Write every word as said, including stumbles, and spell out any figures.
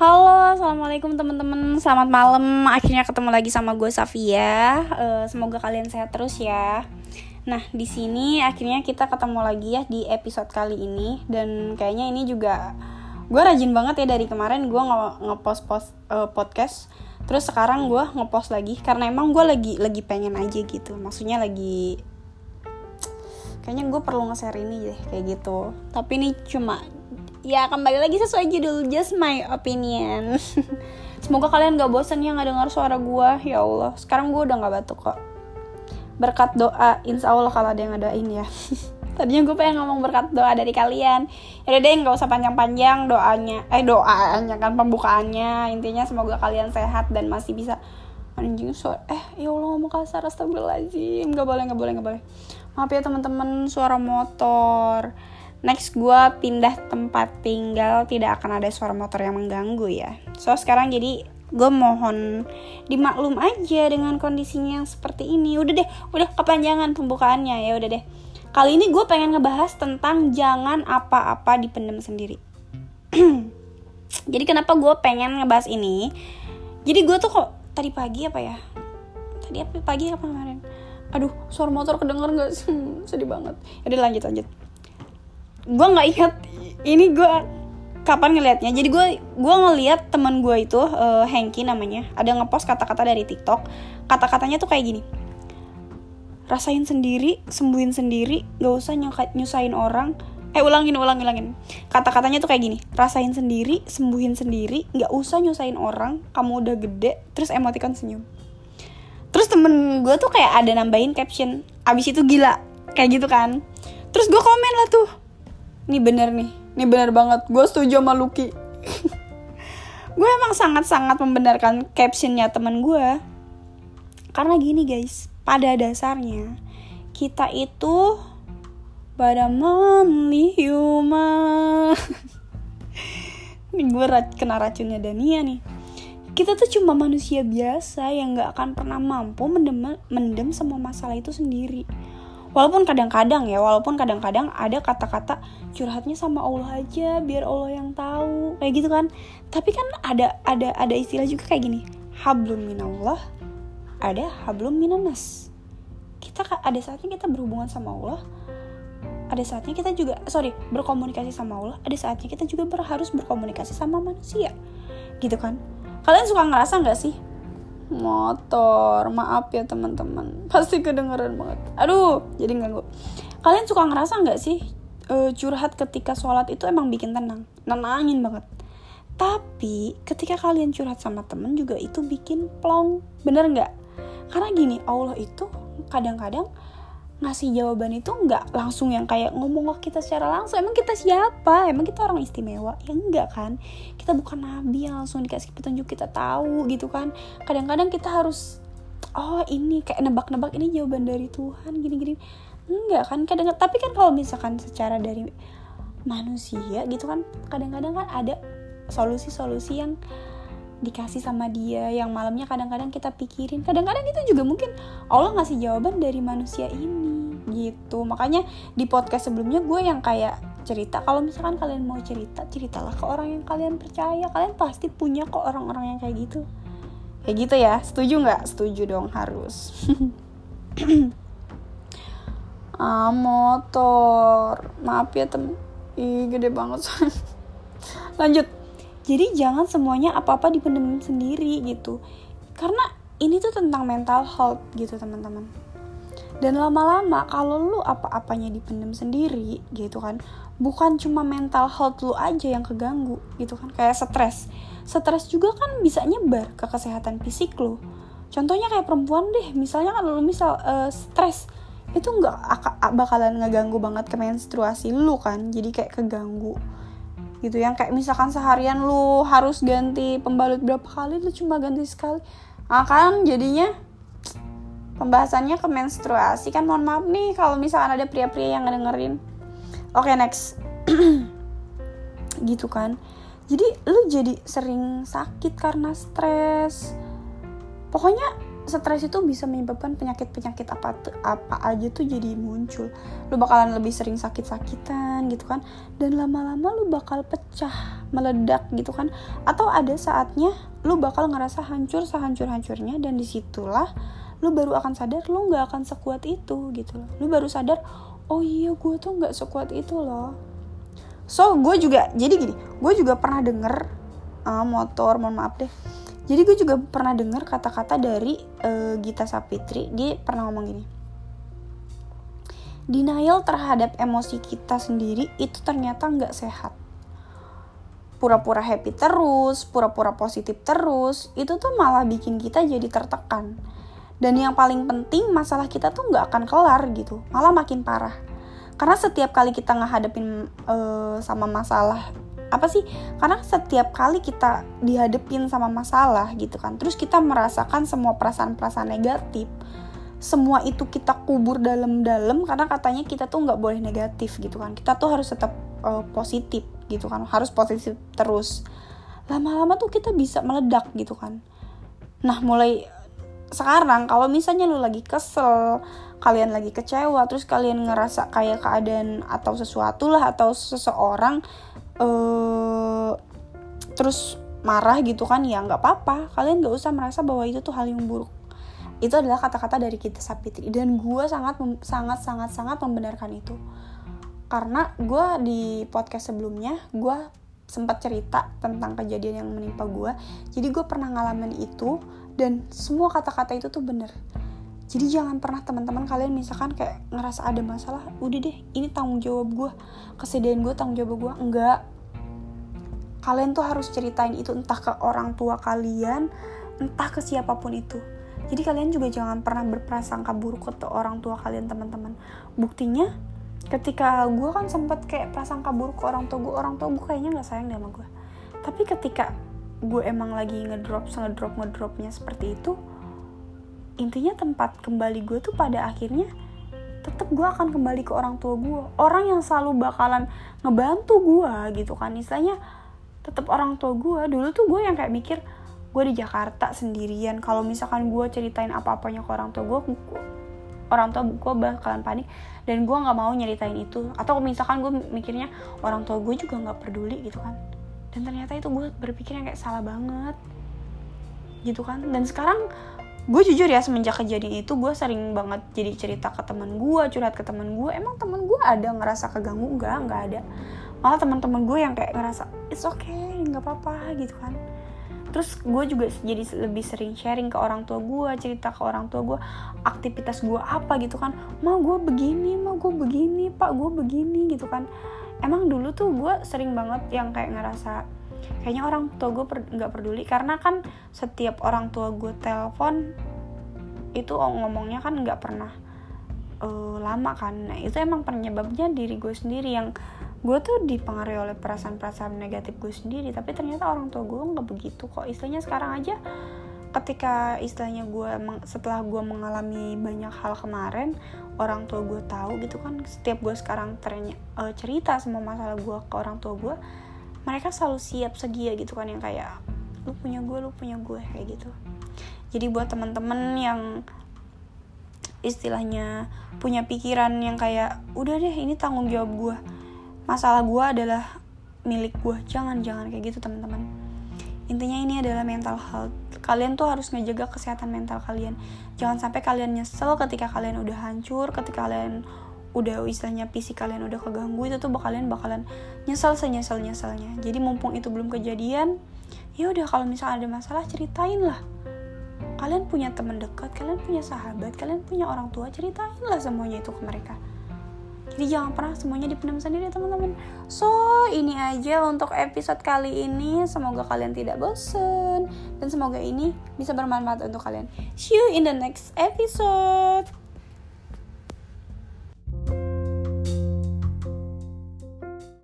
Halo, assalamualaikum teman-teman. Selamat malam. Akhirnya ketemu lagi sama gue Safia. Uh, semoga kalian sehat terus ya. Nah, di sini akhirnya kita ketemu lagi ya di episode kali ini, dan kayaknya ini juga gue rajin banget ya dari kemarin gue ngepost post uh, podcast. Terus sekarang gue ngepost lagi karena emang gue lagi lagi pengen aja gitu. Maksudnya lagi kayaknya gue perlu nge-share ini deh kayak gitu. Tapi ini cuma ya kembali lagi sesuai judul Just My Opinion. Semoga kalian gak bosan ya gak dengar suara gue. Ya Allah, sekarang gue udah gak batuk kok. Berkat doa, insya Allah kalau ada yang ngadain ya. Tadinya gue pengen ngomong berkat doa dari kalian. Yaudah deh, gak usah panjang-panjang doanya. Eh doanya kan pembukaannya. Intinya semoga kalian sehat dan masih bisa. Anjing suara, eh ya Allah ngomong kasar, astagfirullahaladzim. Gak boleh, gak boleh, gak boleh. Maaf ya teman-teman, suara motor. Next gue pindah tempat tinggal, tidak akan ada suara motor yang mengganggu ya. So sekarang jadi gue mohon dimaklum aja dengan kondisinya yang seperti ini. Udah deh, udah kepanjangan pembukaannya ya udah deh. Kali ini gue pengen ngebahas tentang jangan apa-apa dipendam sendiri. Jadi kenapa gue pengen ngebahas ini? Jadi gue tuh kok tadi pagi apa ya? Tadi apa pagi apa kemarin? Aduh, suara motor kedengar nggak? Sedih banget. Yaudah lanjut lanjut. Gue nggak ingat ini gue kapan ngelihatnya. Jadi gue gue ngelihat teman gue itu uh, Hengki namanya, ada ngepost kata-kata dari TikTok. Kata-katanya tuh kayak gini, rasain sendiri, sembuhin sendiri, nggak usah nyusahin orang. Eh ulangin ulangin ulangin. Kata-katanya tuh kayak gini, rasain sendiri, sembuhin sendiri, nggak usah nyusahin orang. Kamu udah gede. Terus emoticon senyum. Terus temen gue tuh kayak ada nambahin caption, abis itu gila kayak gitu kan. Terus gue komen lah tuh. Ini bener nih, ini bener banget, gue setuju sama Lucky. Gue emang sangat-sangat membenarkan captionnya teman gue. Karena gini guys, pada dasarnya kita itu pada manly human. Ini gue kena racunnya Dania nih. Kita tuh cuma manusia biasa yang gak akan pernah mampu mendem, mendem semua masalah itu sendiri. Walaupun kadang-kadang ya, walaupun kadang-kadang ada kata-kata curhatnya sama Allah aja, biar Allah yang tahu, kayak gitu kan. Tapi kan ada ada ada istilah juga kayak gini, hablum minallah, ada hablum minanas. Kita ada saatnya kita berhubungan sama Allah, ada saatnya kita juga sorry berkomunikasi sama Allah, ada saatnya kita juga ber, harus berkomunikasi sama manusia, gitu kan. Kalian suka ngerasa nggak sih? Motor, maaf ya teman-teman, pasti kedengeran banget. Aduh, jadi ganggu. Kalian suka ngerasa nggak sih e, curhat ketika sholat itu emang bikin tenang, nenangin banget. Tapi ketika kalian curhat sama temen juga itu bikin plong, bener nggak? Karena gini, Allah itu kadang-kadang ngasih jawaban itu nggak langsung yang kayak ngomong ke kita secara langsung. Emang kita siapa? Emang kita orang istimewa? Ya enggak kan? Kita bukan nabi yang langsung dikasih petunjuk kita tahu gitu kan. Kadang-kadang kita harus, oh ini kayak nebak-nebak ini jawaban dari Tuhan gini-gini. Enggak kan? Kadang tapi kan kalau misalkan secara dari manusia gitu kan, kadang-kadang kan ada solusi-solusi yang dikasih sama dia, yang malamnya kadang-kadang kita pikirin. Kadang-kadang itu juga mungkin Allah ngasih jawaban dari manusia ini gitu. Makanya di podcast sebelumnya gue yang kayak cerita, kalau misalkan kalian mau cerita, ceritalah ke orang yang kalian percaya. Kalian pasti punya kok orang-orang yang kayak gitu. Kayak gitu ya, setuju gak? Setuju dong, harus. Ah motor, maaf ya temen. Ih gede banget. Lanjut. Jadi jangan semuanya apa-apa dipendam sendiri gitu. Karena ini tuh tentang mental health gitu teman-teman. Dan lama-lama kalau lu apa-apanya dipendam sendiri gitu kan, bukan cuma mental health lu aja yang keganggu gitu kan. Kayak stres. Stres juga kan bisa nyebar ke kesehatan fisik lu. Contohnya kayak perempuan deh. Misalnya kan lu misal uh, stres, itu gak bakalan ngeganggu banget ke menstruasi lu kan. Jadi kayak keganggu gitu, yang kayak misalkan seharian lu harus ganti pembalut berapa kali, lu cuma ganti sekali. Nah kan jadinya pembahasannya ke menstruasi kan, mohon maaf nih kalau misalkan ada pria-pria yang ngedengerin. Oke, next. Gitu kan. Jadi lu jadi sering sakit karena stres. Pokoknya stres itu bisa menyebabkan penyakit-penyakit apa tuh, apa aja tuh jadi muncul. Lu bakalan lebih sering sakit-sakitan gitu kan, dan lama-lama lu bakal pecah meledak gitu kan. Atau ada saatnya lu bakal ngerasa hancur sehancur-hancurnya, dan disitulah lu baru akan sadar lu gak akan sekuat itu gitu loh. Lu baru sadar, oh iya gue tuh gak sekuat itu loh. So gue juga, jadi gini, gue juga pernah denger uh, motor, mohon maaf deh. Jadi gue juga pernah denger kata-kata dari uh, Gita Savitri. Dia pernah ngomong gini, denial terhadap emosi kita sendiri itu ternyata gak sehat. Pura-pura happy terus, pura-pura positif terus, itu tuh malah bikin kita jadi tertekan. Dan yang paling penting, masalah kita tuh gak akan kelar gitu, malah makin parah. Karena setiap kali kita ngehadapin uh, sama masalah, apa sih? Karena setiap kali kita dihadapin sama masalah gitu kan, terus kita merasakan semua perasaan-perasaan negatif, semua itu kita kubur dalam-dalam, karena katanya kita tuh gak boleh negatif gitu kan. Kita tuh harus tetap uh, positif gitu kan, harus positif terus. Lama-lama tuh kita bisa meledak gitu kan. Nah mulai sekarang kalau misalnya lu lagi kesel, kalian lagi kecewa, terus kalian ngerasa kayak keadaan atau sesuatu lah atau seseorang ee, terus marah gitu kan, ya nggak apa-apa, kalian nggak usah merasa bahwa itu tuh hal yang buruk. Itu adalah kata-kata dari Gita Savitri, dan gue sangat sangat sangat sangat membenarkan itu. Karena gue di podcast sebelumnya gue sempat cerita tentang kejadian yang menimpa gue, jadi gue pernah ngalamin itu. Dan semua kata-kata itu tuh bener. Jadi jangan pernah teman-teman kalian misalkan kayak ngerasa ada masalah, udah deh ini tanggung jawab gue, kesedihan gue tanggung jawab gue. Enggak. Kalian tuh harus ceritain itu, entah ke orang tua kalian, entah ke siapapun itu. Jadi kalian juga jangan pernah berprasangka buruk ke orang tua kalian teman-teman. Buktinya ketika gue kan sempat kayak prasangka buruk ke orang tua gue, orang tua gue kayaknya gak sayang sama gue. Tapi ketika gue emang lagi ngedrop, ngedrop, ngedropnya seperti itu, intinya tempat kembali gue tuh pada akhirnya tetap gue akan kembali ke orang tua gue, orang yang selalu bakalan ngebantu gue gitu kan, istilahnya tetap orang tua gue. Dulu tuh gue yang kayak mikir gue di Jakarta sendirian, kalau misalkan gue ceritain apa-apanya ke orang tua gue, orang tua gue bakalan panik, dan gue nggak mau nyeritain itu. Atau misalkan gue mikirnya orang tua gue juga nggak peduli gitu kan. Dan ternyata itu gue berpikirnya kayak salah banget gitu kan. Dan sekarang gue jujur ya, semenjak kejadian itu gue sering banget jadi cerita ke teman gue, curhat ke teman gue. Emang teman gue ada ngerasa keganggu? Enggak, enggak ada. Malah teman-teman gue yang kayak ngerasa it's okay, nggak apa-apa gitu kan. Terus gue juga jadi lebih sering sharing ke orang tua gue, cerita ke orang tua gue aktivitas gue apa gitu kan. Ma gue begini, ma gue begini, pak gue begini gitu kan. Emang dulu tuh gue sering banget yang kayak ngerasa kayaknya orang tua gue per, gak peduli. Karena kan setiap orang tua gue telepon itu ngomongnya kan gak pernah uh, lama kan. Nah itu emang penyebabnya diri gue sendiri, yang gue tuh dipengaruhi oleh perasaan-perasaan negatif gue sendiri. Tapi ternyata orang tua gue gak begitu kok. Istilahnya sekarang aja ketika istilahnya gue setelah gue mengalami banyak hal kemarin, orang tua gue tahu gitu kan. Setiap gue sekarang terny- uh, cerita semua masalah gue ke orang tua gue, mereka selalu siap sedia gitu kan, yang kayak lu punya gue, lu punya gue kayak gitu. Jadi buat teman-teman yang istilahnya punya pikiran yang kayak udah deh ini tanggung jawab gue, masalah gue adalah milik gue, jangan-jangan kayak gitu teman-teman. Intinya ini adalah mental health. Kalian tuh harus ngejaga kesehatan mental kalian. Jangan sampai kalian nyesel ketika kalian udah hancur, ketika kalian udah istilahnya fisik kalian udah keganggu, itu tuh kalian bakalan nyesel senyesel-nyeselnya. Jadi mumpung itu belum kejadian, ya udah kalau misalnya ada masalah ceritain lah. Kalian punya teman dekat, kalian punya sahabat, kalian punya orang tua, ceritain lah semuanya itu ke mereka. Jadi jangan pernah semuanya dipendam sendiri teman-teman. So, ini aja untuk episode kali ini. Semoga kalian tidak bosan. Dan semoga ini bisa bermanfaat untuk kalian. See you in the next episode.